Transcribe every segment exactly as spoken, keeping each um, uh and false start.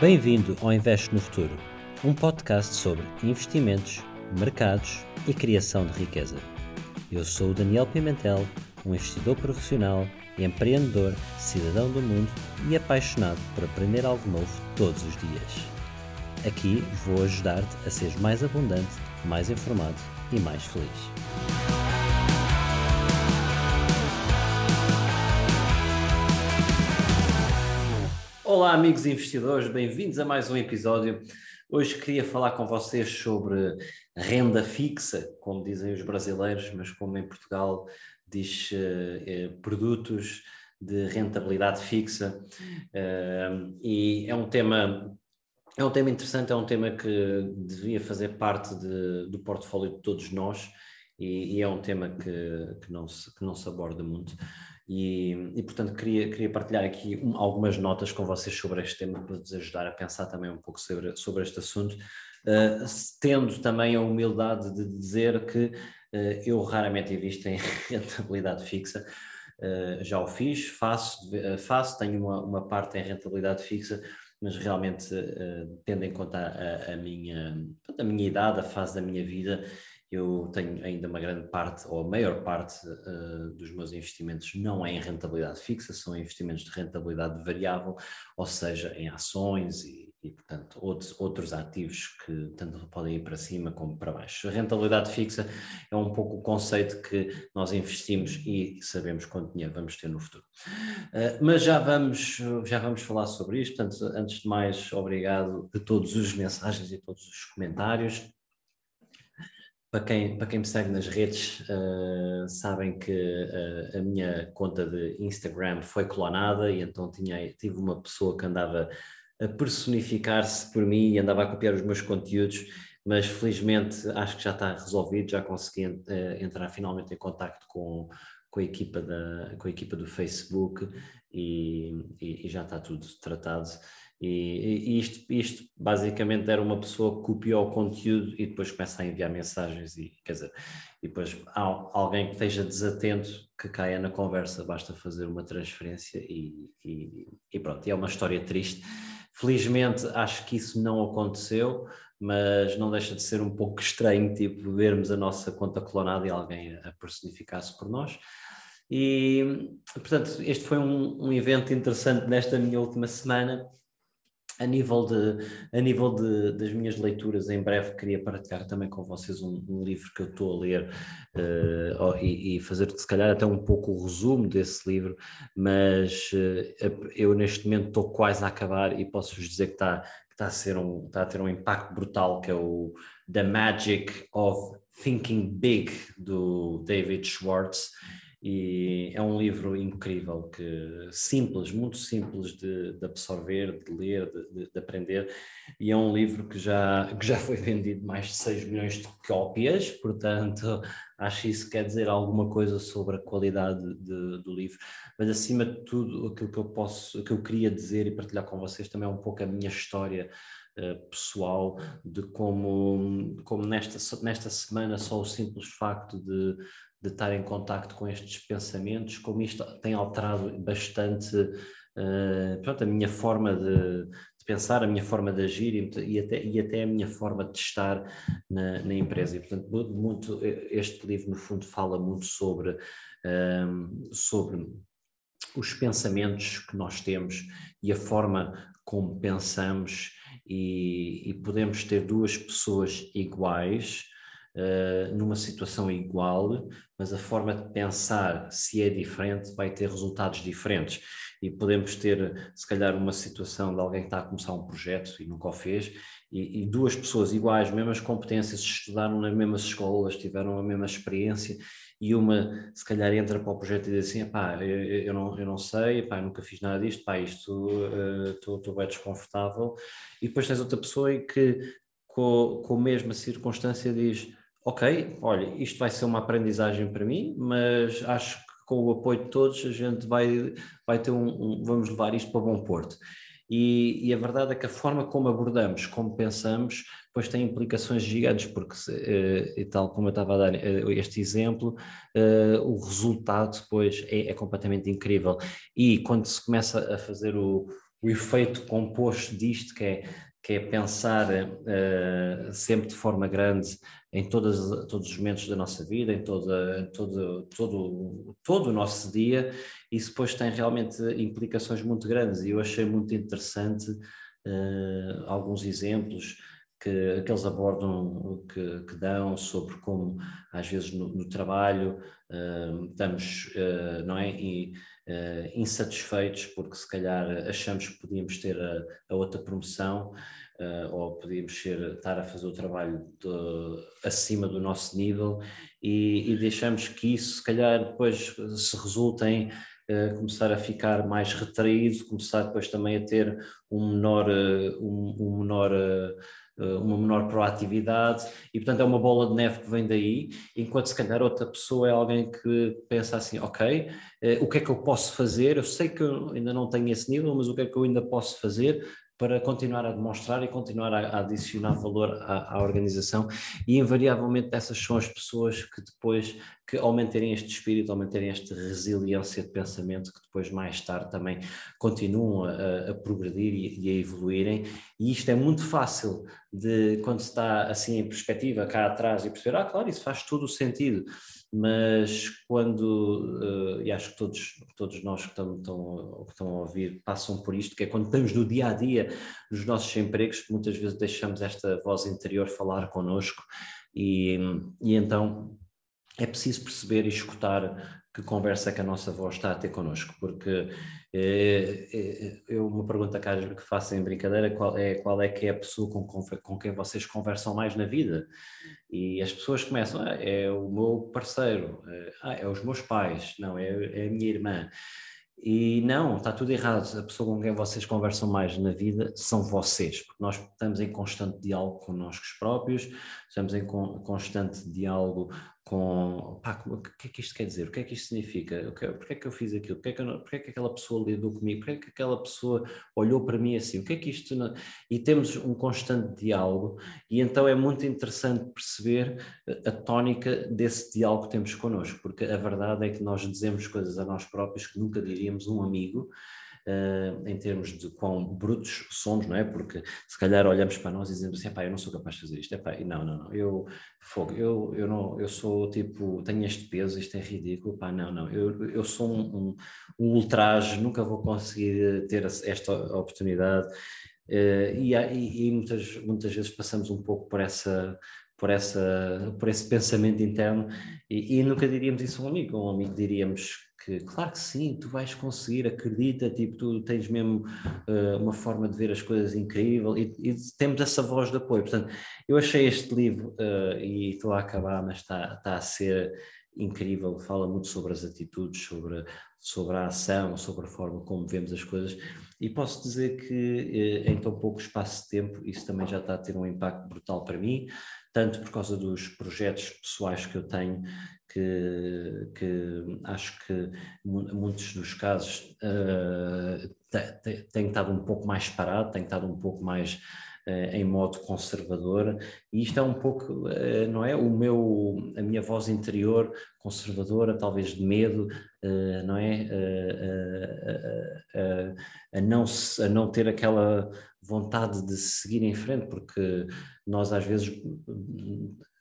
Bem-vindo ao Investe no Futuro, um podcast sobre investimentos, mercados e criação de riqueza. Eu sou o Daniel Pimentel, um investidor profissional, empreendedor, cidadão do mundo e apaixonado por aprender algo novo todos os dias. Aqui vou ajudar-te a ser mais abundante, mais informado e mais feliz. Olá amigos investidores, bem-vindos a mais um episódio. Hoje queria falar com vocês sobre renda fixa, como dizem os brasileiros, mas como em Portugal diz eh, produtos de rentabilidade fixa, uh, e é um tema é um tema interessante, é um tema que devia fazer parte de, do portfólio de todos nós e, e é um tema que, que, não se, que não se aborda muito. E, e, portanto, queria, queria partilhar aqui um, algumas notas com vocês sobre este tema para vos ajudar a pensar também um pouco sobre, sobre este assunto, uh, tendo também a humildade de dizer que uh, eu raramente invisto em rentabilidade fixa, uh, já o fiz, faço, uh, faço tenho uma, uma parte em rentabilidade fixa, mas realmente, uh, tendo em conta a, a, minha, a minha idade, a fase da minha vida, eu tenho ainda uma grande parte, ou a maior parte, uh, dos meus investimentos não é em rentabilidade fixa, são investimentos de rentabilidade variável, ou seja, em ações e, e portanto, outros, outros ativos que tanto podem ir para cima como para baixo. A rentabilidade fixa é um pouco o conceito que nós investimos e sabemos quanto dinheiro vamos ter no futuro. Uh, mas já vamos, já vamos falar sobre isto, portanto, antes de mais, obrigado de todas as mensagens e todos os comentários. Para quem, para quem me segue nas redes, uh, sabem que uh, a minha conta de Instagram foi clonada e então tinha, tive uma pessoa que andava a personificar-se por mim e andava a copiar os meus conteúdos, mas felizmente acho que já está resolvido, já consegui uh, entrar finalmente em contacto com, com, a equipa da, com a equipa do Facebook e, e, e já está tudo tratado. E, e isto, isto basicamente era uma pessoa que copiou o conteúdo e depois começa a enviar mensagens e, quer dizer, e depois há alguém que esteja desatento que caia na conversa, basta fazer uma transferência e, e, e pronto, e é uma história triste. Felizmente acho que isso não aconteceu, mas não deixa de ser um pouco estranho, tipo, vermos a nossa conta clonada e alguém a personificar-se por nós. E portanto este foi um, um evento interessante nesta minha última semana. A nível, de, a nível de, das minhas leituras, em breve queria partilhar também com vocês um, um livro que eu estou a ler uh, e, e fazer se calhar até um pouco o resumo desse livro, mas uh, eu neste momento estou quase a acabar e posso-vos dizer que está, que está, a ser um, está a ter um impacto brutal, que é o The Magic of Thinking Big, do David Schwartz. E é um livro incrível, que, simples, muito simples de, de absorver, de ler, de, de aprender, e é um livro que já, que já foi vendido mais de seis milhões de cópias, portanto acho que isso quer dizer alguma coisa sobre a qualidade de, do livro. Mas acima de tudo, aquilo que eu posso, que eu queria dizer e partilhar com vocês também é um pouco a minha história pessoal, de como, como nesta, nesta semana só o simples facto de, de estar em contacto com estes pensamentos, como isto tem alterado bastante uh, pronto, a minha forma de, de pensar, a minha forma de agir e, e, até, e até a minha forma de estar na, na empresa. E, portanto, muito, muito, este livro, no fundo, fala muito sobre, um, sobre os pensamentos que nós temos e a forma como pensamos. E, e podemos ter duas pessoas iguais, uh, numa situação igual, mas a forma de pensar, se é diferente, vai ter resultados diferentes. E podemos ter, se calhar, uma situação de alguém que está a começar um projeto e nunca o fez, e, e duas pessoas iguais, mesmas competências, estudaram nas mesmas escolas, tiveram a mesma experiência, e uma, se calhar, entra para o projeto e diz assim, pá, eu, eu, não, eu não sei, pá, eu nunca fiz nada disto, pá, isto estou uh, bem desconfortável. E depois tens outra pessoa que, com, com a mesma circunstância, diz, ok, olha, isto vai ser uma aprendizagem para mim, mas acho que com o apoio de todos a gente vai, vai ter um, um, vamos levar isto para bom porto. E, e a verdade é que a forma como abordamos, como pensamos, depois tem implicações gigantes, porque, e tal como eu estava a dar este exemplo, o resultado depois é, é completamente incrível. E quando se começa a fazer o, o efeito composto disto, que é, que é pensar uh, sempre de forma grande em todas, todos os momentos da nossa vida, em toda, todo, todo, todo o nosso dia, isso depois tem realmente implicações muito grandes, e eu achei muito interessante uh, alguns exemplos que, que eles abordam, que, que dão sobre como às vezes no, no trabalho uh, estamos uh, não é, e, uh, insatisfeitos porque se calhar achamos que podíamos ter a, a outra promoção uh, ou podíamos ser, estar a fazer o trabalho de, acima do nosso nível, e, e deixamos que isso se calhar depois se resulta em Uh, começar a ficar mais retraído, começar depois também a ter um menor, uh, um, um menor, uh, uh, uma menor proatividade, e portanto é uma bola de neve que vem daí, enquanto se calhar outra pessoa é alguém que pensa assim, ok, uh, o que é que eu posso fazer, eu sei que eu ainda não tenho esse nível, mas o que é que eu ainda posso fazer para continuar a demonstrar e continuar a, a adicionar valor à, à organização, e invariavelmente essas são as pessoas que depois, que aumentarem este espírito, aumentarem esta resiliência de pensamento, que depois mais tarde também continuam a, a progredir e, e a evoluírem, e isto é muito fácil de, quando se está assim em perspectiva, cá atrás, e perceber, ah claro, isso faz todo o sentido, mas quando, e acho que todos, todos nós que estão, estão, que estão a ouvir passam por isto, que é quando estamos no dia-a-dia, nos nossos empregos, muitas vezes deixamos esta voz interior falar connosco, e, e então é preciso perceber e escutar que conversa que a nossa voz está a ter connosco, porque é, é, uma pergunta que faço em brincadeira, qual é, qual é que é a pessoa com, com quem vocês conversam mais na vida? E as pessoas começam, ah, é o meu parceiro, ah, é os meus pais, não, é, é a minha irmã. E não, está tudo errado, a pessoa com quem vocês conversam mais na vida são vocês, porque nós estamos em constante diálogo connosco próprios, estamos em con- constante diálogo com, pá, o que é que isto quer dizer, o que é que isto significa, porque é que eu fiz aquilo, porque é que, eu, porque é que aquela pessoa lidou comigo, porque é que aquela pessoa olhou para mim assim, o que é que isto... Não... E temos um constante diálogo, e então é muito interessante perceber a tónica desse diálogo que temos connosco, porque a verdade é que nós dizemos coisas a nós próprios que nunca diríamos a um amigo, Uh, em termos de quão brutos somos, não é? Porque se calhar olhamos para nós e dizemos assim, pá, eu não sou capaz de fazer isto, epá, não, não, não, eu, fogo, eu, eu não, eu sou tipo, tenho este peso, isto é ridículo, pá, não, não, eu, eu sou um, um, um ultraje, nunca vou conseguir ter esta oportunidade, uh, e, e, e muitas, muitas vezes passamos um pouco por essa... Por, essa, por esse pensamento interno, e, e nunca diríamos isso a um amigo, a um amigo diríamos que claro que sim, tu vais conseguir, acredita, tipo, tu tens mesmo uh, uma forma de ver as coisas incrível, e, e temos essa voz de apoio. Portanto, eu achei este livro, uh, e estou a acabar, mas está, está a ser incrível, fala muito sobre as atitudes, sobre, sobre a ação, sobre a forma como vemos as coisas, e posso dizer que uh, em tão pouco espaço de tempo isso também já está a ter um impacto brutal para mim, tanto por causa dos projetos pessoais que eu tenho, que, que acho que muitos dos casos uh, tenho estado um pouco mais parado, tenho estado um pouco mais uh, em modo conservador, e isto é um pouco, uh, não é, o meu, a minha voz interior conservadora, talvez de medo, uh, não é, uh, uh, uh, uh, a, não, a não ter aquela... vontade de seguir em frente, porque nós às vezes,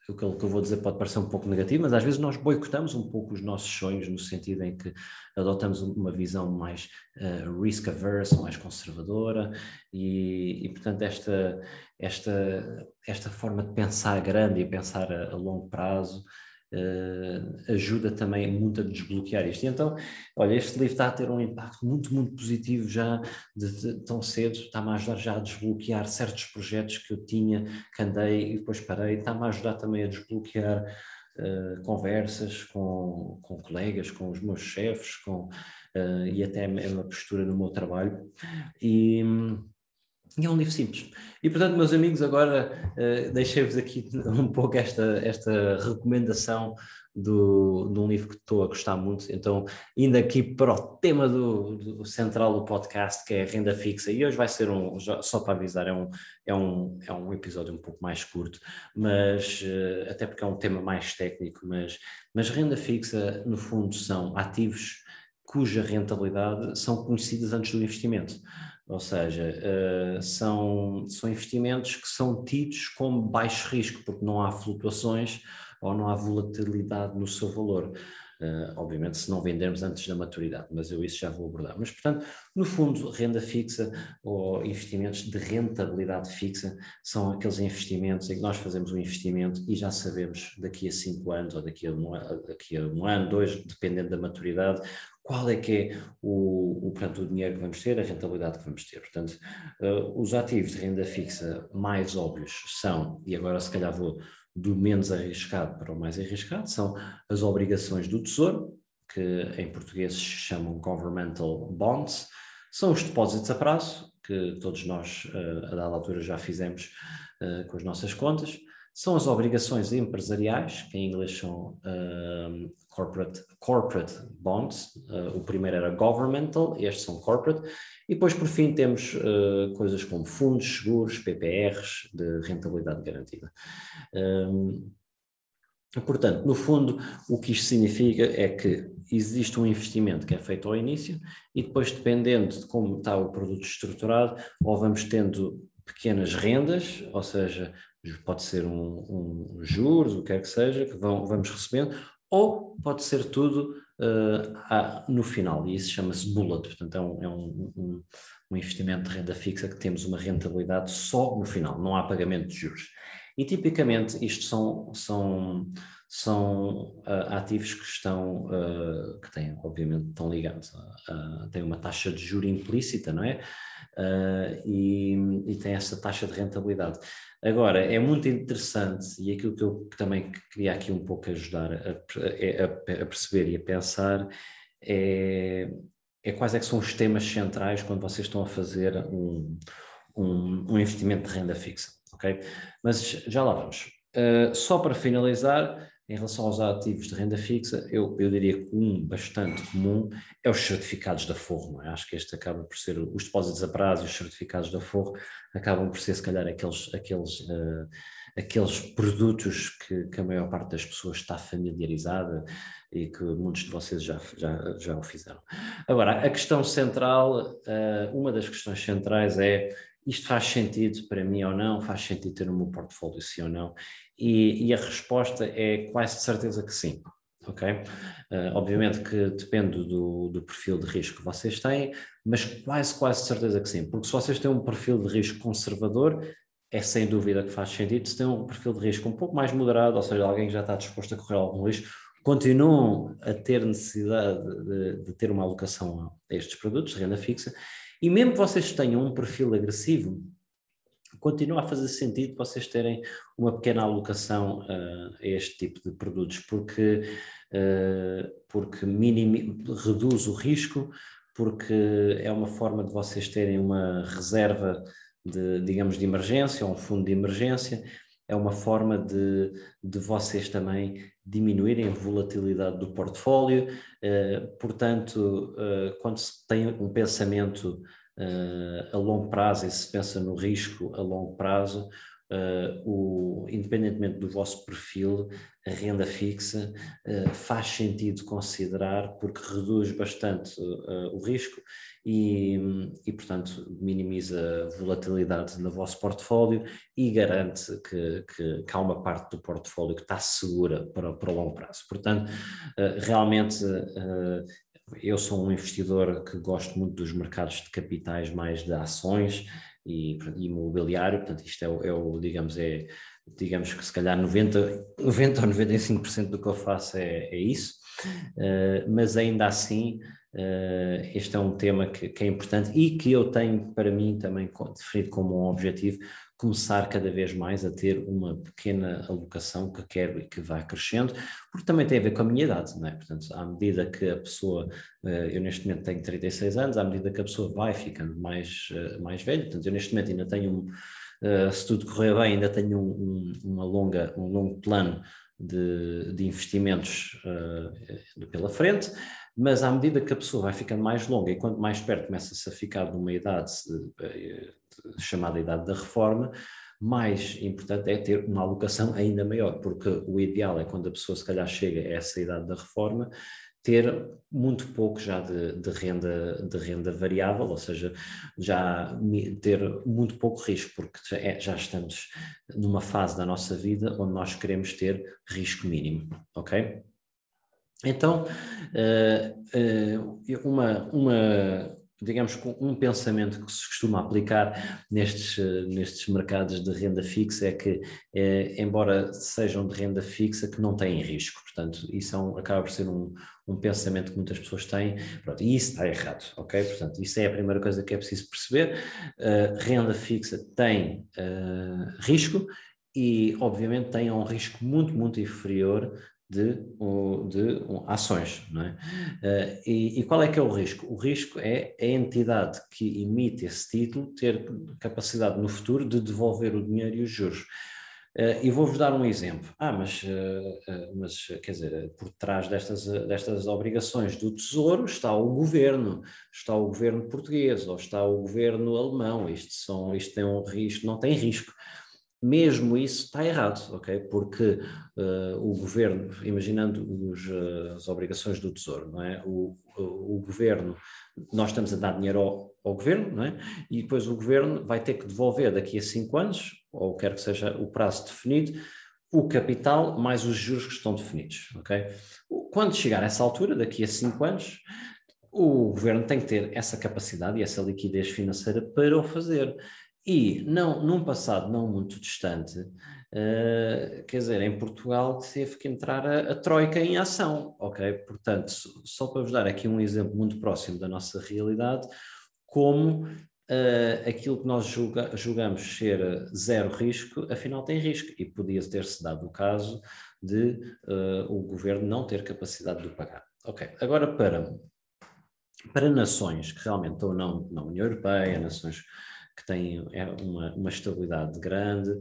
o que eu vou dizer pode parecer um pouco negativo, mas às vezes nós boicotamos um pouco os nossos sonhos, no sentido em que adotamos uma visão mais uh, risk averse, mais conservadora, e, e portanto esta, esta, esta forma de pensar grande e pensar a, a longo prazo Uh, ajuda também muito a desbloquear isto. E então, olha, este livro está a ter um impacto muito, muito positivo já de, de, tão cedo, está-me a ajudar já a desbloquear certos projetos que eu tinha, que andei e depois parei, está-me a ajudar também a desbloquear uh, conversas com, com colegas, com os meus chefes, com, uh, e até a minha postura no meu trabalho, e... E é um livro simples. E, portanto, meus amigos, agora uh, deixei-vos aqui um pouco esta, esta recomendação do, de um livro que estou a gostar muito. Então, indo aqui para o tema do, do central do podcast, que é a renda fixa, e hoje vai ser um, só para avisar, é um, é um, é um episódio um pouco mais curto, mas uh, até porque é um tema mais técnico, mas, mas renda fixa, no fundo, são ativos cuja rentabilidade são conhecidas antes do investimento. Ou seja, são, são investimentos que são tidos como baixo risco, porque não há flutuações ou não há volatilidade no seu valor. Obviamente, se não vendermos antes da maturidade, mas eu isso já vou abordar. Mas, portanto, no fundo, renda fixa ou investimentos de rentabilidade fixa são aqueles investimentos em que nós fazemos um investimento e já sabemos daqui a cinco anos ou daqui a um, daqui a um ano, dois, dependendo da maturidade, qual é que é o, o, portanto, o dinheiro que vamos ter, a rentabilidade que vamos ter. Portanto, uh, os ativos de renda fixa mais óbvios são, e agora se calhar vou do menos arriscado para o mais arriscado, são as obrigações do Tesouro, que em português se chamam governmental bonds, são os depósitos a prazo, que todos nós uh, a dada altura já fizemos uh, com as nossas contas, são as obrigações empresariais, que em inglês são um, corporate, corporate bonds, uh, o primeiro era governmental, estes são corporate, e depois por fim temos uh, coisas como fundos, seguros, P P Rs de rentabilidade garantida. Um, portanto, no fundo, o que isto significa é que existe um investimento que é feito ao início e depois, dependendo de como está o produto estruturado, ou vamos tendo pequenas rendas, ou seja, pode ser um, um juros, o que quer que seja, que vão, vamos recebendo, ou pode ser tudo uh, a, no final, e isso chama-se bullet, portanto é, um, é um, um, um investimento de renda fixa que temos uma rentabilidade só no final, não há pagamento de juros. E tipicamente isto são, são, são uh, ativos que estão, uh, que têm, obviamente estão ligados, a, a, têm uma taxa de juros implícita, não é? Uh, e, e tem essa taxa de rentabilidade. Agora, é muito interessante, e aquilo que eu também queria aqui um pouco ajudar a, a, a perceber e a pensar é, é quais é que são os temas centrais quando vocês estão a fazer um, um, um investimento de renda fixa, ok? Mas já lá vamos. Uh, só para finalizar, em relação aos ativos de renda fixa, eu, eu diria que um bastante comum é os certificados de aforro, não é? Acho que este acaba por ser, os depósitos a prazo e os certificados de aforro acabam por ser, se calhar, aqueles, aqueles, uh, aqueles produtos que, que a maior parte das pessoas está familiarizada e que muitos de vocês já, já, já o fizeram. Agora, a questão central, uh, uma das questões centrais é: isto faz sentido para mim ou não? Faz sentido ter no meu portfólio, sim ou não? E, e a resposta é quase de certeza que sim, ok? Uh, obviamente que depende do, do perfil de risco que vocês têm, mas quase, quase de certeza que sim. Porque se vocês têm um perfil de risco conservador, é sem dúvida que faz sentido. Se têm um perfil de risco um pouco mais moderado, ou seja, alguém que já está disposto a correr algum risco, continuam a ter necessidade de, de ter uma alocação a estes produtos de renda fixa. E mesmo que vocês tenham um perfil agressivo, continua a fazer sentido vocês terem uma pequena alocação uh, a este tipo de produtos, porque, uh, porque minimi- reduz o risco, porque é uma forma de vocês terem uma reserva de, digamos, de emergência, ou um fundo de emergência, é uma forma de, de vocês também diminuírem a volatilidade do portfólio, eh, portanto, eh, quando se tem um pensamento eh, a longo prazo e se pensa no risco a longo prazo, eh, o, independentemente do vosso perfil, a renda fixa eh, faz sentido considerar, porque reduz bastante eh, o risco e, e, portanto, minimiza a volatilidade no vosso portfólio e garante que, que, que há uma parte do portfólio que está segura para, para o longo prazo. Portanto, eh, realmente eh, eu sou um investidor que gosto muito dos mercados de capitais, mais de ações e, e imobiliário, portanto isto é o, é o digamos, é... digamos que se calhar noventa, noventa ou noventa e cinco por cento do que eu faço é, é isso, uh, mas ainda assim uh, este é um tema que, que é importante e que eu tenho para mim também definido como um objetivo, começar cada vez mais a ter uma pequena alocação que quero e que vai crescendo, porque também tem a ver com a minha idade, não é? Portanto, à medida que a pessoa, uh, eu neste momento tenho trinta e seis anos, à medida que a pessoa vai ficando mais, uh, mais velha, portanto eu neste momento ainda tenho um Uh, se tudo correr bem, ainda tenho um, um, uma longa, um longo plano de, de investimentos uh, pela frente, mas à medida que a pessoa vai ficando mais longa e quanto mais perto começa-se a ficar de uma idade uh, chamada idade da reforma, mais importante é ter uma alocação ainda maior, porque o ideal é quando a pessoa se calhar chega a essa idade da reforma, ter muito pouco já de, de, renda, de renda variável, ou seja, já ter muito pouco risco, porque já estamos numa fase da nossa vida onde nós queremos ter risco mínimo, ok? Então, uma, uma, digamos, um pensamento que se costuma aplicar nestes, nestes mercados de renda fixa é que, é, embora sejam de renda fixa, que não têm risco. Portanto, isso é um, acaba por ser um, um pensamento que muitas pessoas têm. Pronto, e isso está errado, ok? Portanto, isso é a primeira coisa que é preciso perceber. Uh, renda fixa tem uh, risco e, obviamente, tem um risco muito, muito inferior de, de ações, não é? Uh, e, e qual é que é o risco? O risco é a entidade que emite esse título ter capacidade no futuro de devolver o dinheiro e os juros. Uh, e vou-vos dar um exemplo. Ah, mas, uh, uh, mas quer dizer, por trás destas, destas obrigações do Tesouro está o governo, está o governo português ou está o governo alemão. Isto, são, isto, tem um, isto não tem risco. Mesmo isso está errado, ok? Porque uh, o governo, imaginando os, uh, as obrigações do Tesouro, não é? O, o, o governo, nós estamos a dar dinheiro ao, ao governo, não é? E depois o governo vai ter que devolver daqui a cinco anos, ou quer que seja o prazo definido, o capital mais os juros que estão definidos, ok? Quando chegar a essa altura, daqui a cinco anos, o governo tem que ter essa capacidade e essa liquidez financeira para o fazer. E não, num passado não muito distante, uh, quer dizer, em Portugal teve que entrar a, a Troika em ação, ok? Portanto, só para vos dar aqui um exemplo muito próximo da nossa realidade, como uh, aquilo que nós julga, julgamos ser zero risco, afinal tem risco, e podia ter-se dado o caso de uh, o governo não ter capacidade de o pagar. Ok, agora para, para nações que realmente estão na, na União Europeia, nações que tem uma, uma estabilidade grande,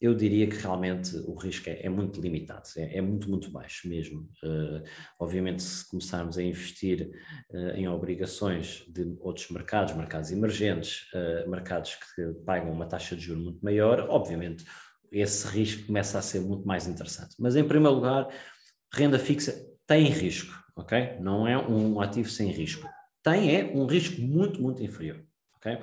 eu diria que realmente o risco é, é muito limitado, é, é muito, muito baixo mesmo. Uh, obviamente, se começarmos a investir uh, em obrigações de outros mercados, mercados emergentes, uh, mercados que pagam uma taxa de juros muito maior, obviamente esse risco começa a ser muito mais interessante. Mas, em primeiro lugar, renda fixa tem risco, ok? Não é um ativo sem risco. Tem é um risco muito, muito inferior, ok?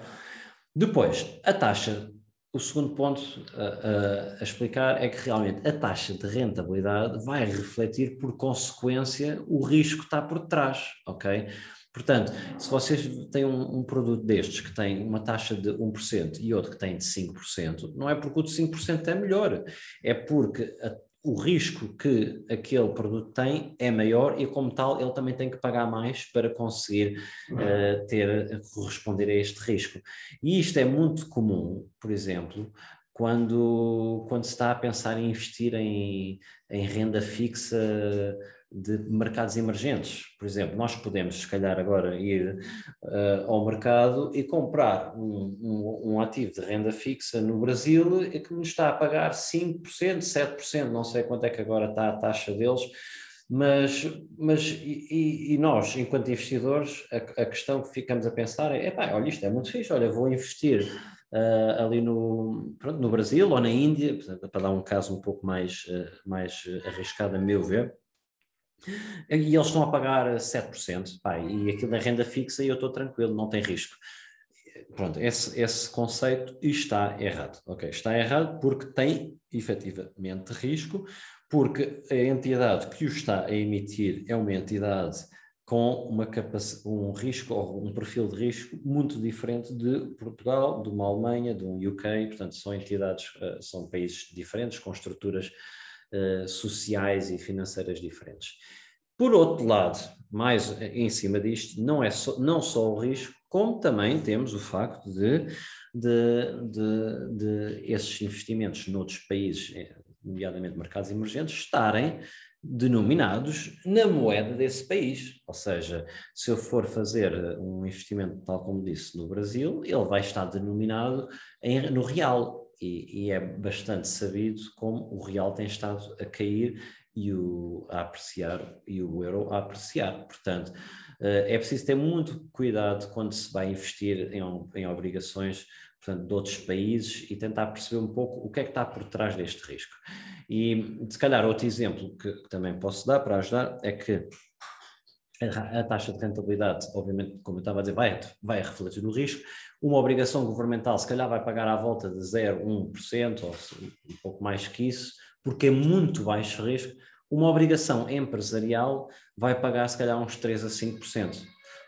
Depois, a taxa, o segundo ponto a, a, a explicar é que realmente a taxa de rentabilidade vai refletir por consequência o risco que está por trás, ok? Portanto, se vocês têm um, um produto destes que tem uma taxa de um por cento e outro que tem de cinco por cento, não é porque o de cinco por cento é melhor, é porque a, o risco que aquele produto tem é maior e, como tal, ele também tem que pagar mais para conseguir uh, ter, corresponder a este risco. E isto é muito comum, por exemplo, quando, quando se está a pensar em investir em, em renda fixa de mercados emergentes. Por exemplo, nós podemos, se calhar, agora ir uh, ao mercado e comprar um, um, um ativo de renda fixa no Brasil e que nos está a pagar cinco por cento, sete por cento, não sei quanto é que agora está a taxa deles, mas, mas e, e nós, enquanto investidores, a, a questão que ficamos a pensar é, epá, olha, isto é muito fixe, olha, vou investir Uh, ali no, pronto, no Brasil ou na Índia, portanto, para dar um caso um pouco mais, uh, mais arriscado, a meu ver, e eles estão a pagar sete por cento, pá, e aquilo é renda fixa e eu estou tranquilo, não tem risco. Pronto, esse, esse conceito está errado, ok? Está errado porque tem efetivamente risco, porque a entidade que o está a emitir é uma entidade com uma capacidade, um risco ou um perfil de risco muito diferente de Portugal, de uma Alemanha, de um U K, portanto são entidades, são países diferentes, com estruturas uh, sociais e financeiras diferentes. Por outro lado, mais em cima disto, não é só, não só o risco, como também temos o facto de, de, de, de esses investimentos noutros países, nomeadamente mercados emergentes, estarem denominados na moeda desse país, ou seja, se eu for fazer um investimento, tal como disse, no Brasil, ele vai estar denominado em, no real, e, e é bastante sabido como o real tem estado a cair e o, a apreciar, e o euro a apreciar. Portanto, é preciso ter muito cuidado quando se vai investir em, em obrigações, portanto, de outros países, e tentar perceber um pouco o que é que está por trás deste risco. E, se calhar, outro exemplo que, que também posso dar para ajudar é que A taxa de rentabilidade, obviamente, como eu estava a dizer, vai, vai refletir no risco. Uma obrigação governamental, se calhar, vai pagar à volta de zero vírgula um por cento ou um pouco mais que isso, porque é muito baixo risco. Uma obrigação empresarial vai pagar, se calhar, uns três a cinco por cento,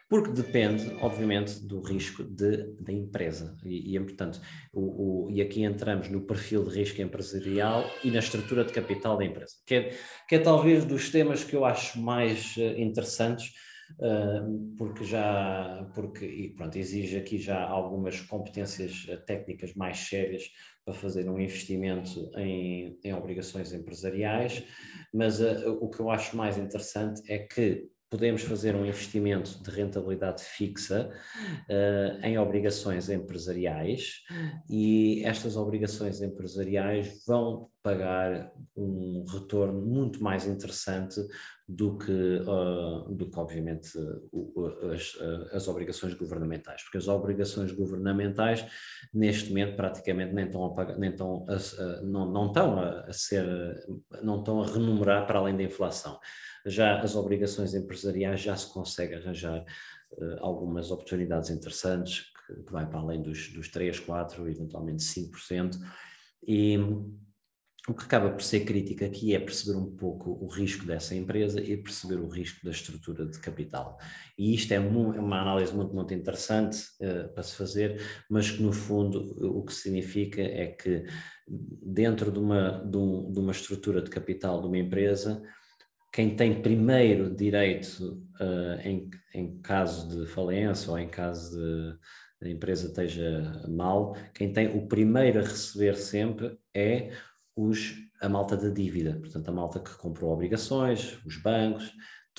porque depende, obviamente, do risco de, da empresa. E, e portanto, o, o, e aqui entramos no perfil de risco empresarial e na estrutura de capital da empresa, que é, que é talvez dos temas que eu acho mais interessantes, uh, porque já porque, e pronto, exige aqui já algumas competências técnicas mais sérias para fazer um investimento em, em obrigações empresariais, mas uh, o que eu acho mais interessante é que podemos fazer um investimento de rentabilidade fixa uh, em obrigações empresariais, e estas obrigações empresariais vão pagar um retorno muito mais interessante do que, uh, do que obviamente, o, as, as obrigações governamentais, porque as obrigações governamentais, neste momento, praticamente nem estão a pagar, nem estão a, não, não estão a ser, não estão a remunerar para além da inflação. Já as obrigações empresariais já se consegue arranjar uh, algumas oportunidades interessantes, que, que vai para além dos, dos três, quatro, eventualmente cinco por cento, e o que acaba por ser crítico aqui é perceber um pouco o risco dessa empresa e perceber o risco da estrutura de capital. E isto é uma análise muito, muito interessante uh, para se fazer, mas que no fundo o que significa é que dentro de uma, de um, de uma estrutura de capital de uma empresa, quem tem primeiro direito uh, em, em caso de falência ou em caso de a empresa esteja mal, quem tem o primeiro a receber sempre é os, a malta da dívida, portanto a malta que comprou obrigações, os bancos.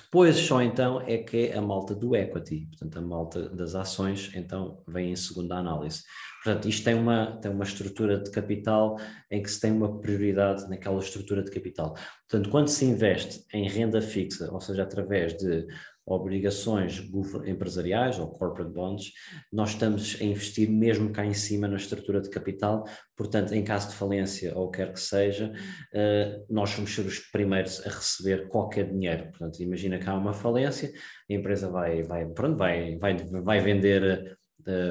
Depois só então é que é a malta do equity, portanto a malta das ações, então vem em segunda análise. Portanto, isto tem uma, tem uma estrutura de capital em que se tem uma prioridade naquela estrutura de capital. Portanto, quando se investe em renda fixa, ou seja, através de obrigações empresariais ou corporate bonds, nós estamos a investir mesmo cá em cima na estrutura de capital. Portanto, em caso de falência ou quer que seja, nós vamos ser os primeiros a receber qualquer dinheiro. Portanto, imagina que há uma falência, a empresa vai, vai, pronto, vai, vai, vai vender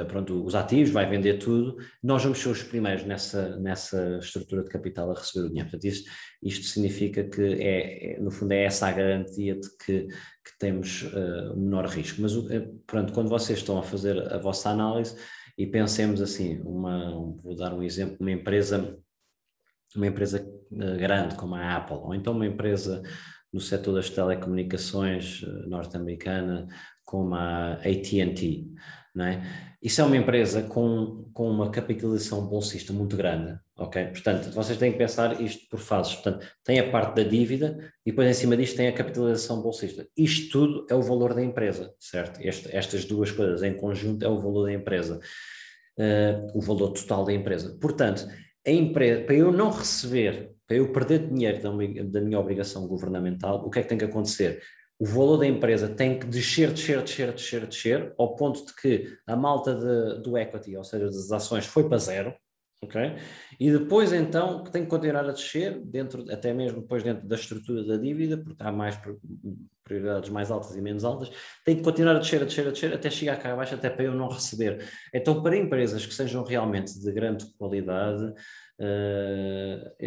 pronto, os ativos, vai vender tudo, nós vamos ser os primeiros nessa, nessa estrutura de capital a receber o dinheiro. Portanto, isto, isto significa que, é, no fundo, é essa a garantia de que, que temos uh, menor risco. Mas, pronto, quando vocês estão a fazer a vossa análise, e pensemos assim, uma, vou dar um exemplo, uma empresa, uma empresa grande como a Apple, ou então uma empresa no setor das telecomunicações norte-americana como a A T and T, não é? Isso é uma empresa com, com uma capitalização bolsista muito grande, ok? Portanto, vocês têm que pensar isto por fases. Portanto, tem a parte da dívida e depois em cima disto tem a capitalização bolsista. Isto tudo é o valor da empresa, certo? Este, estas duas coisas em conjunto é o valor da empresa, uh, o valor total da empresa. Portanto, a empresa, para eu não receber, para eu perder dinheiro da, da minha obrigação governamental, o que é que tem que acontecer? O valor da empresa tem que descer, descer, descer, descer, descer, ao ponto de que a malta de, do equity, ou seja, das ações, foi para zero, ok? E depois então tem que continuar a descer, dentro, até mesmo depois dentro da estrutura da dívida, porque há mais prioridades mais altas e menos altas, tem que continuar a descer, a descer, a descer, até chegar cá abaixo, até para eu não receber. Então, para empresas que sejam realmente de grande qualidade, Uh, uh,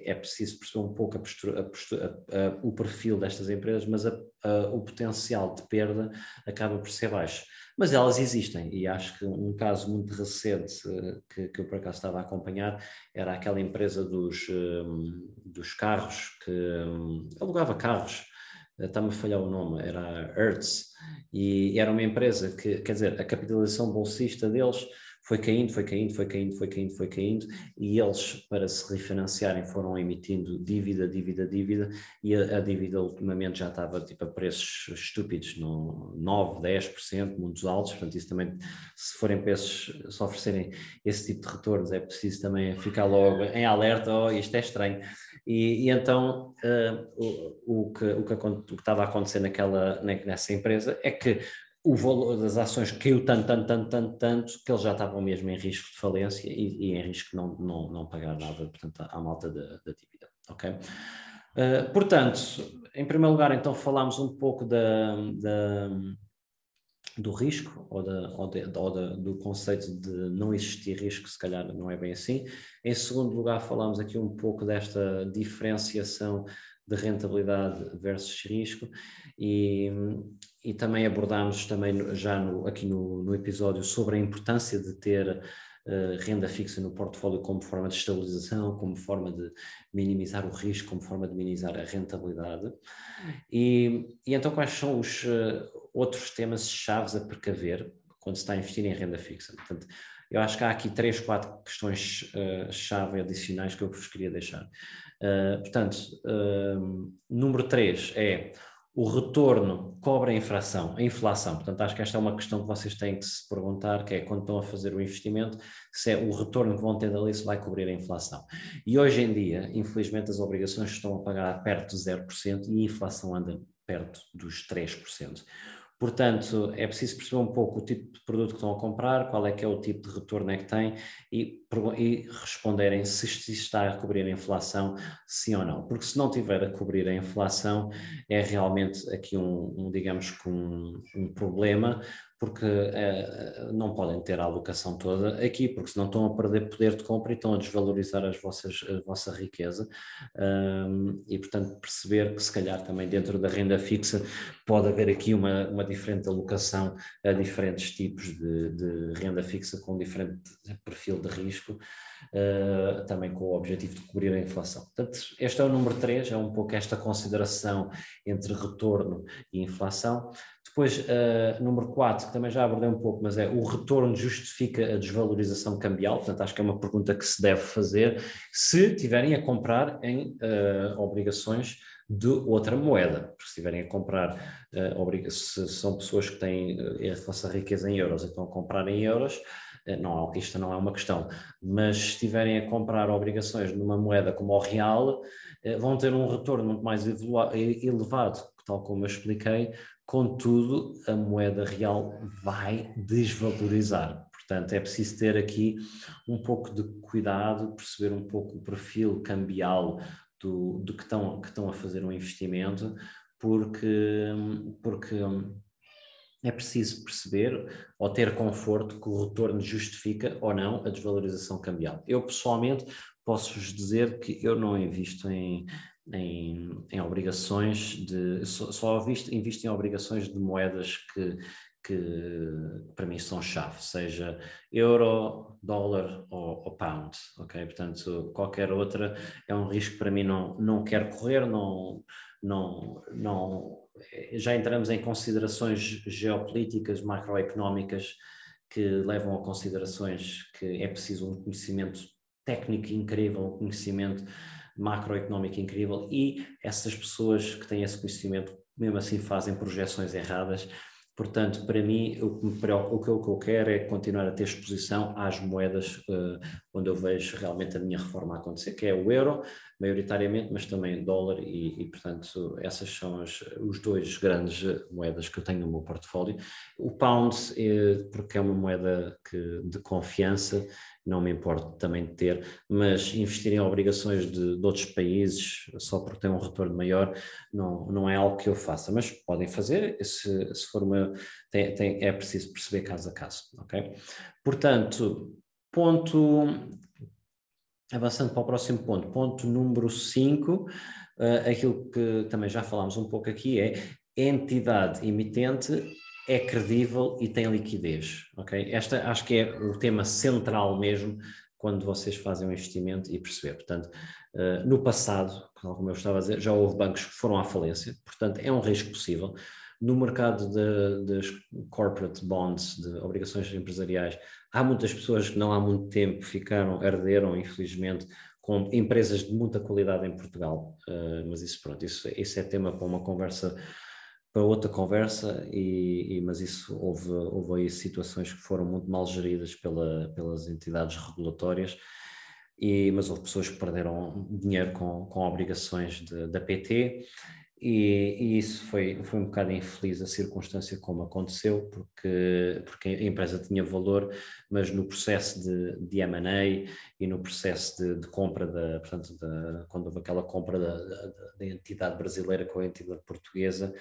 é preciso perceber um pouco a postura, a postura, a, a, o perfil destas empresas, mas a, a, o potencial de perda acaba por ser baixo. Mas elas existem, e acho que um caso muito recente uh, que, que eu por acaso estava a acompanhar era aquela empresa dos, um, dos carros, que um, alugava carros, uh, está-me a falhar o nome, era a Hertz, e era uma empresa que, quer dizer, a capitalização bolsista deles foi caindo, foi caindo, foi caindo, foi caindo, foi caindo, e eles, para se refinanciarem, foram emitindo dívida, dívida, dívida, e a, a dívida ultimamente já estava tipo, a preços estúpidos, no nove, dez por cento, muito altos. Portanto, isso também, se forem preços, se oferecerem esse tipo de retornos, é preciso também ficar logo em alerta, oh, isto é estranho. E, e então, uh, o, o, que, o, que, o que estava a acontecer naquela, nessa empresa é que o valor das ações caiu tanto, tanto, tanto, tanto, tanto, que eles já estavam mesmo em risco de falência e, e em risco de não, não, não pagar nada, portanto, à malta da dívida, ok? Uh, portanto, em primeiro lugar, então, falámos um pouco da, da, do risco, ou, da, ou, de, ou da, do conceito de não existir risco, se calhar não é bem assim. Em segundo lugar, falámos aqui um pouco desta diferenciação de rentabilidade versus risco, e, e também abordámos também já no, aqui no, no episódio sobre a importância de ter uh, renda fixa no portfólio como forma de estabilização, como forma de minimizar o risco, como forma de minimizar a rentabilidade. E, e então quais são os uh, outros temas chaves a precaver quando se está a investir em renda fixa? Portanto, eu acho que há aqui três, quatro questões uh, chave adicionais que eu vos queria deixar. Uh, portanto, uh, número três é o retorno cobre a inflação, a inflação. Portanto, acho que esta é uma questão que vocês têm que se perguntar, que é quando estão a fazer o investimento, se é o retorno que vão ter dali se vai cobrir a inflação. E hoje em dia, infelizmente, as obrigações estão a pagar perto de zero por cento e a inflação anda perto dos três por cento. Portanto, é preciso perceber um pouco o tipo de produto que estão a comprar, qual é que é o tipo de retorno é que tem e, e responderem se está a cobrir a inflação, sim ou não. Porque se não tiver a cobrir a inflação, é realmente aqui um, um digamos que um, um problema, porque é, não podem ter a alocação toda aqui, porque senão estão a perder poder de compra e estão a desvalorizar as vossas, a vossa riqueza, um, e portanto perceber que se calhar também dentro da renda fixa pode haver aqui uma, uma diferente alocação a diferentes tipos de, de renda fixa com diferente perfil de risco, uh, também com o objetivo de cobrir a inflação. Portanto, este é o número três, é um pouco esta consideração entre retorno e inflação. Depois, uh, número quatro, que também já abordei um pouco, mas é o retorno justifica a desvalorização cambial. Portanto, acho que é uma pergunta que se deve fazer se tiverem a comprar em uh, obrigações de outra moeda, porque se estiverem a comprar, uh, se são pessoas que têm a vossa riqueza em euros, então a comprar em euros, não, isto não é uma questão, mas se estiverem a comprar obrigações numa moeda como o real, uh, vão ter um retorno muito mais elevado, tal como eu expliquei. Contudo, a moeda real vai desvalorizar. Portanto, é preciso ter aqui um pouco de cuidado, perceber um pouco o perfil cambial do, do que, estão, que estão a fazer um investimento, porque, porque é preciso perceber ou ter conforto que o retorno justifica ou não a desvalorização cambial. Eu, pessoalmente, posso-vos dizer que eu não invisto em... Em, em obrigações de, só, só invisto, invisto em obrigações de moedas que, que para mim são chave, seja euro, dólar ou, ou pound, ok? Portanto, qualquer outra é um risco que para mim não, não quero correr, não, não, não, já entramos em considerações geopolíticas, macroeconómicas, que levam a considerações que é preciso um conhecimento técnico incrível, um conhecimento macroeconómica incrível, e essas pessoas que têm esse conhecimento mesmo assim fazem projeções erradas. Portanto, para mim, o que, me preocupa, o que, eu, o que eu quero é continuar a ter exposição às moedas uh, onde eu vejo realmente a minha reforma a acontecer, que é o euro, maioritariamente, mas também dólar e, e portanto, essas são as, os dois grandes moedas que eu tenho no meu portfólio. O pound, é, porque é uma moeda que, de confiança, não me importo também de ter, mas investir em obrigações de, de outros países só porque tem um retorno maior não, não é algo que eu faça, mas podem fazer, se, se for uma, tem, tem, é preciso perceber caso a caso, ok? Portanto, ponto, avançando para o próximo ponto, ponto número cinco, uh, aquilo que também já falámos um pouco aqui é entidade emitente é credível e tem liquidez, ok? Esta acho que é o tema central mesmo quando vocês fazem um investimento e perceber. Portanto, uh, no passado, como eu estava a dizer, já houve bancos que foram à falência, portanto é um risco possível. No mercado das corporate bonds, de obrigações empresariais, há muitas pessoas que não há muito tempo ficaram, herderam, infelizmente, com empresas de muita qualidade em Portugal, uh, mas isso pronto, isso, isso é tema para uma conversa, para outra conversa, e, e, mas isso houve, houve aí situações que foram muito mal geridas pela, pelas entidades regulatórias, e, mas houve pessoas que perderam dinheiro com, com obrigações de, da P T, E, e isso foi, foi um bocado infeliz a circunstância como aconteceu, porque, porque a empresa tinha valor, mas no processo de, de M and A e no processo de, de compra, da, portanto, da, quando houve aquela compra da, da, da entidade brasileira com a entidade portuguesa,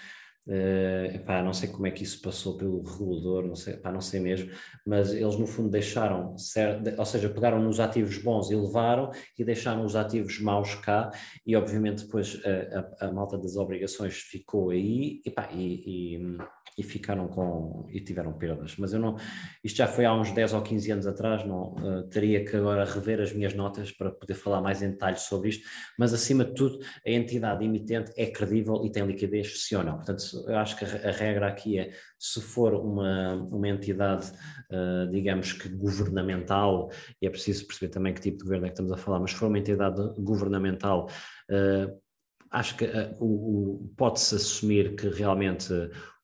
eh, epá, não sei como é que isso passou pelo regulador, não sei, epá, não sei mesmo, mas eles no fundo deixaram, ou seja, pegaram nos ativos bons e levaram e deixaram os ativos maus cá, e obviamente depois a, a, a malta das obrigações ficou aí, epá, e, e, e ficaram com, e tiveram perdas, mas eu não, isto já foi há uns dez ou quinze anos atrás, não, uh, teria que agora rever as minhas notas para poder falar mais em detalhes sobre isto, mas acima de tudo a entidade emitente é credível e tem liquidez, sim ou não? Portanto, eu acho que a regra aqui é, se for uma, uma entidade, uh, digamos que governamental, e é preciso perceber também que tipo de governo é que estamos a falar, mas se for uma entidade governamental, uh, acho que uh, o, o, pode-se assumir que realmente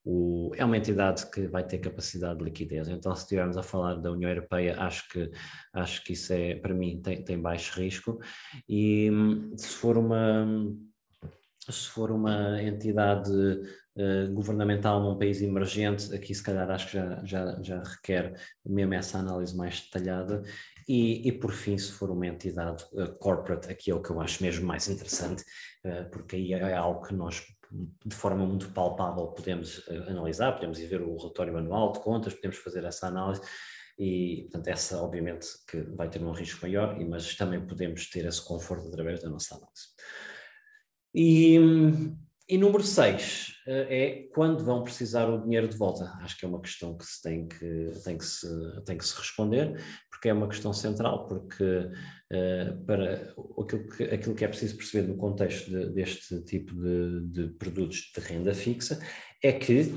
o, é uma entidade que vai ter capacidade de liquidez. Então, se estivermos a falar da União Europeia, acho que, acho que isso é, para mim, tem, tem baixo risco, e se for uma... Se for uma entidade uh, governamental num país emergente, aqui se calhar acho que já, já, já requer mesmo essa análise mais detalhada, e, e por fim, se for uma entidade uh, corporate, aqui é o que eu acho mesmo mais interessante, uh, porque aí é algo que nós de forma muito palpável podemos uh, analisar, podemos ir ver o relatório anual de contas, podemos fazer essa análise, e portanto essa obviamente que vai ter um risco maior, mas também podemos ter esse conforto através da nossa análise. E, e número seis é quando vão precisar o dinheiro de volta. Acho que é uma questão que se tem que, tem que, se, tem que se responder, porque é uma questão central, porque uh, para aquilo que, aquilo que é preciso perceber no contexto de, deste tipo de, de produtos de renda fixa é que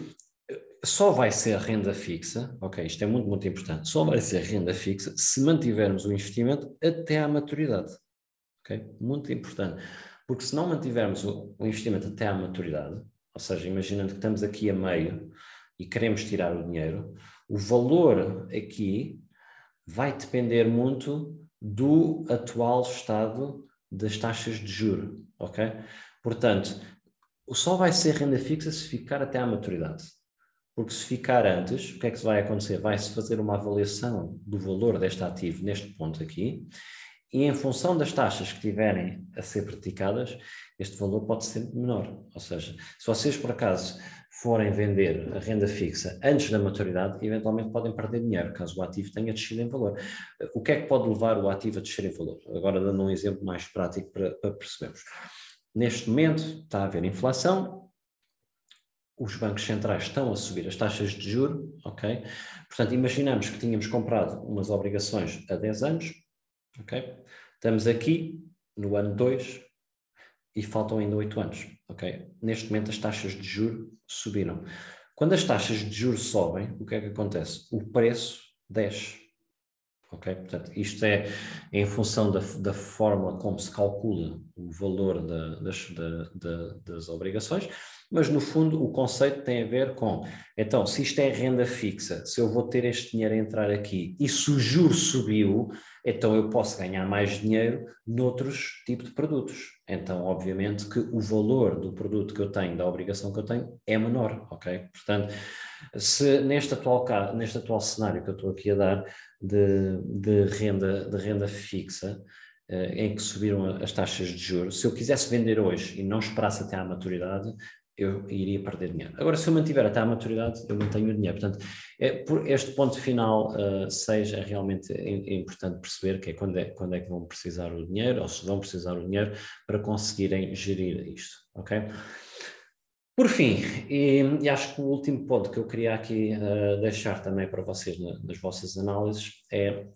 só vai ser renda fixa, ok, isto é muito, muito importante, só vai ser renda fixa se mantivermos o investimento até à maturidade, ok? Muito importante. Porque se não mantivermos o investimento até à maturidade, ou seja, imaginando que estamos aqui a meio e queremos tirar o dinheiro, o valor aqui vai depender muito do atual estado das taxas de juros, ok? Portanto, só vai ser renda fixa se ficar até à maturidade. Porque se ficar antes, o que é que vai acontecer? Vai-se fazer uma avaliação do valor deste ativo neste ponto aqui, e em função das taxas que tiverem a ser praticadas, este valor pode ser menor. Ou seja, se vocês por acaso forem vender a renda fixa antes da maturidade, eventualmente podem perder dinheiro, caso o ativo tenha descido em valor. O que é que pode levar o ativo a descer em valor? Agora dando um exemplo mais prático para, para percebermos. Neste momento está a haver inflação, os bancos centrais estão a subir as taxas de juros, ok? Portanto, imaginamos que tínhamos comprado umas obrigações a dez anos, ok? Estamos aqui no ano dois e faltam ainda oito anos, ok? Neste momento as taxas de juros subiram. Quando as taxas de juros sobem, o que é que acontece? O preço desce, ok? Portanto, isto é em função da, da forma como se calcula o valor da, das, da, da, das obrigações, mas no fundo o conceito tem a ver com, então, se isto é renda fixa, se eu vou ter este dinheiro a entrar aqui e se o juro subiu, então eu posso ganhar mais dinheiro noutros tipos de produtos. Então, obviamente, que o valor do produto que eu tenho, da obrigação que eu tenho, é menor, ok? Portanto, se neste atual, neste atual cenário que eu estou aqui a dar de, de, renda, de renda fixa, eh, em que subiram as taxas de juros, se eu quisesse vender hoje e não esperasse até à maturidade, eu iria perder dinheiro. Agora, se eu mantiver até à maturidade, eu mantenho o dinheiro. Portanto, é, por este ponto final uh, seja realmente é, é importante perceber que é quando, é quando é que vão precisar o dinheiro, ou se vão precisar o dinheiro para conseguirem gerir isto, ok? Por fim, e, e acho que o último ponto que eu queria aqui uh, deixar também para vocês na, nas vossas análises é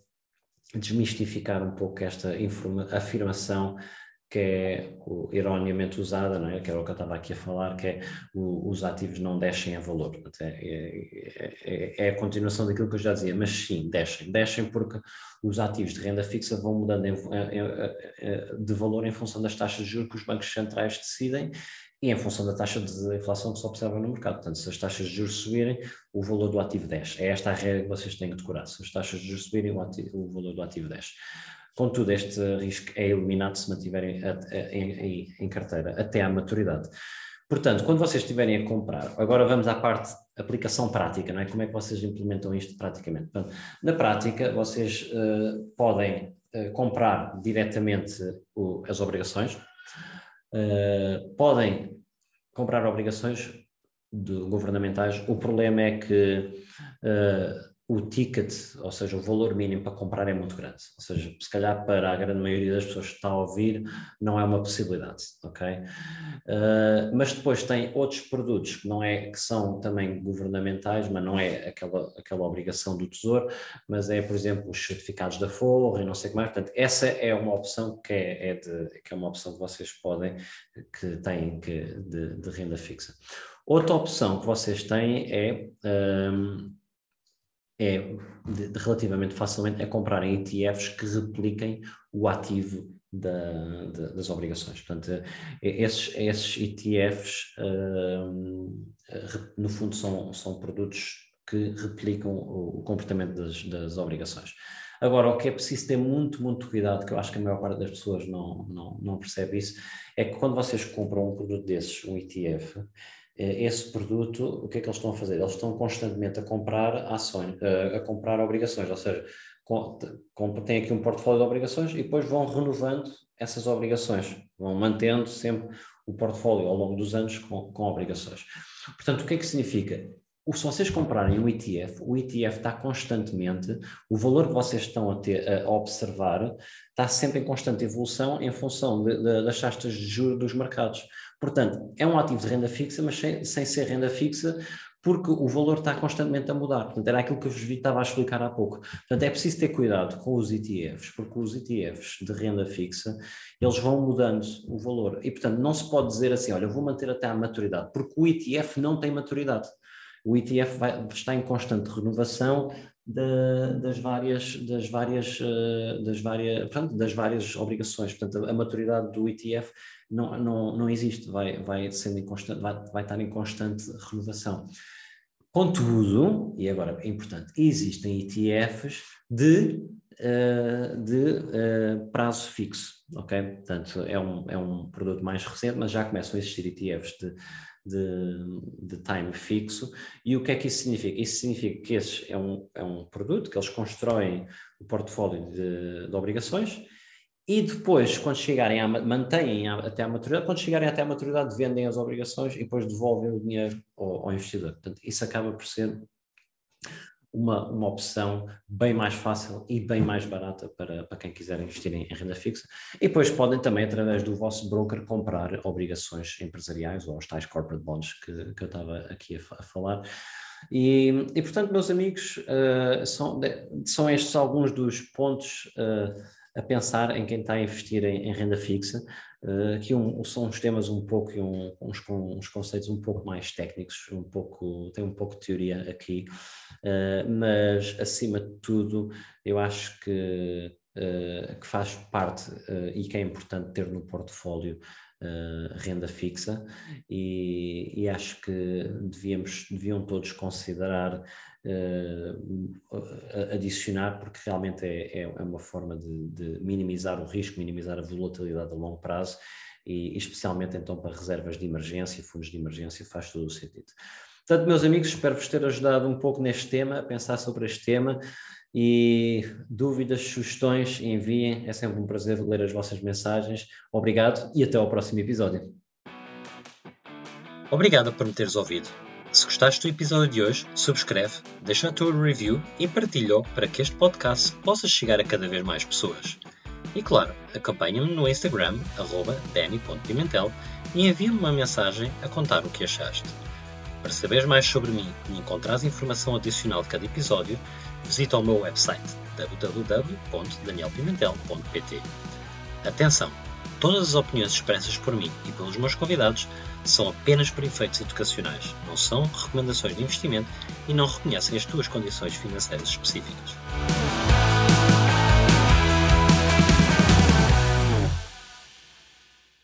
desmistificar um pouco esta informa- afirmação que é o, erroneamente usada, não é? Que era o que eu estava aqui a falar, que é o, os ativos não descem a valor. É, é, é a continuação daquilo que eu já dizia, mas sim, descem. Descem porque os ativos de renda fixa vão mudando em, em, de valor em função das taxas de juros que os bancos centrais decidem e em função da taxa de inflação que se observa no mercado. Portanto, se as taxas de juros subirem, o valor do ativo desce. É esta a regra que vocês têm que decorar. Se as taxas de juros subirem, o, ativo, o valor do ativo desce. Contudo, este risco é eliminado se mantiverem a, a, a, em, em carteira até à maturidade. Portanto, quando vocês estiverem a comprar, agora vamos à parte aplicação prática, não é? Como é que vocês implementam isto praticamente? Portanto, na prática, vocês uh, podem uh, comprar diretamente o, as obrigações, uh, podem comprar obrigações de, governamentais. O problema é que uh, o ticket, ou seja, o valor mínimo para comprar é muito grande, ou seja, se calhar para a grande maioria das pessoas que está a ouvir não é uma possibilidade, ok? Uh, mas depois tem outros produtos que, não é, que são também governamentais, mas não é aquela, aquela obrigação do Tesouro, mas é, por exemplo, os certificados da Folha e não sei o que mais. Portanto, essa é uma opção que é, é, de, que é uma opção que vocês podem, que têm que, de, de renda fixa. Outra opção que vocês têm é... Um, é de, de relativamente facilmente é comprar em E T Fs que repliquem o ativo da, de, das obrigações. Portanto, esses, esses E T Fs, uh, no fundo, são, são produtos que replicam o, o comportamento das, das obrigações. Agora, o que é preciso ter muito, muito cuidado, que eu acho que a maior parte das pessoas não, não, não percebe isso, é que quando vocês compram um produto desses, um E T F, esse produto, o que é que eles estão a fazer? Eles estão constantemente a comprar ações, a comprar obrigações, ou seja, têm aqui um portfólio de obrigações e depois vão renovando essas obrigações, vão mantendo sempre o portfólio ao longo dos anos com, com obrigações. Portanto, o que é que significa? Se vocês comprarem um E T F, o E T F está constantemente, o valor que vocês estão a, ter, a observar está sempre em constante evolução em função de, de, das taxas de juros dos mercados. Portanto, é um ativo de renda fixa, mas sem, sem ser renda fixa, porque o valor está constantemente a mudar. Portanto, era aquilo que eu vos vi, estava a explicar há pouco. Portanto, é preciso ter cuidado com os E T Fs, porque os E T Fs de renda fixa, eles vão mudando o valor. E, portanto, não se pode dizer assim, olha, eu vou manter até à maturidade, porque o E T F não tem maturidade. O E T F vai, está em constante renovação da, das várias, das várias, das várias, portanto, das várias obrigações. Portanto, a, a maturidade do E T F não, não, não existe, vai, vai, sendo em constante, vai, vai estar em constante renovação. Contudo, e agora é importante, existem E T Fs de, de prazo fixo, ok? Portanto, é um, é um produto mais recente, mas já começam a existir E T Fs de De, de time fixo. E o que é que isso significa? Isso significa que esse é um, é um produto que eles constroem o portfólio de, de obrigações e depois, quando chegarem, a, mantêm a, até à maturidade, quando chegarem até à maturidade vendem as obrigações e depois devolvem o dinheiro ao, ao investidor. Portanto, isso acaba por ser uma, uma opção bem mais fácil e bem mais barata para, para quem quiser investir em, em renda fixa. E depois podem também, através do vosso broker, comprar obrigações empresariais ou os tais corporate bonds que, que eu estava aqui a, a falar. E, e, portanto, meus amigos, uh, são, são estes alguns dos pontos uh, a pensar em quem está a investir em, em renda fixa. Uh, aqui um, são uns temas um pouco, um, uns, uns conceitos um pouco mais técnicos, um pouco, tem um pouco de teoria aqui, uh, mas acima de tudo eu acho que, uh, que faz parte uh, e que é importante ter no portfólio uh, renda fixa e, e acho que devíamos, deviam todos considerar Uh, adicionar, porque realmente é, é uma forma de, de minimizar o risco, minimizar a volatilidade a longo prazo e especialmente então para reservas de emergência, fundos de emergência, faz todo o sentido. Portanto, meus amigos, espero-vos ter ajudado um pouco neste tema, a pensar sobre este tema, e dúvidas, sugestões, enviem, é sempre um prazer ler as vossas mensagens. Obrigado e até ao próximo episódio. Obrigado por me teres ouvido. Se gostaste do episódio de hoje, subscreve, deixa a tua review e partilha-o para que este podcast possa chegar a cada vez mais pessoas. E claro, acompanha-me no Instagram, arroba dani ponto pimentel, e envia-me uma mensagem a contar o que achaste. Para saberes mais sobre mim e encontrares informação adicional de cada episódio, visita o meu website, w w w ponto daniel pimentel ponto p t. Atenção! Todas as opiniões expressas por mim e pelos meus convidados são apenas por efeitos educacionais, não são recomendações de investimento e não reconhecem as tuas condições financeiras específicas.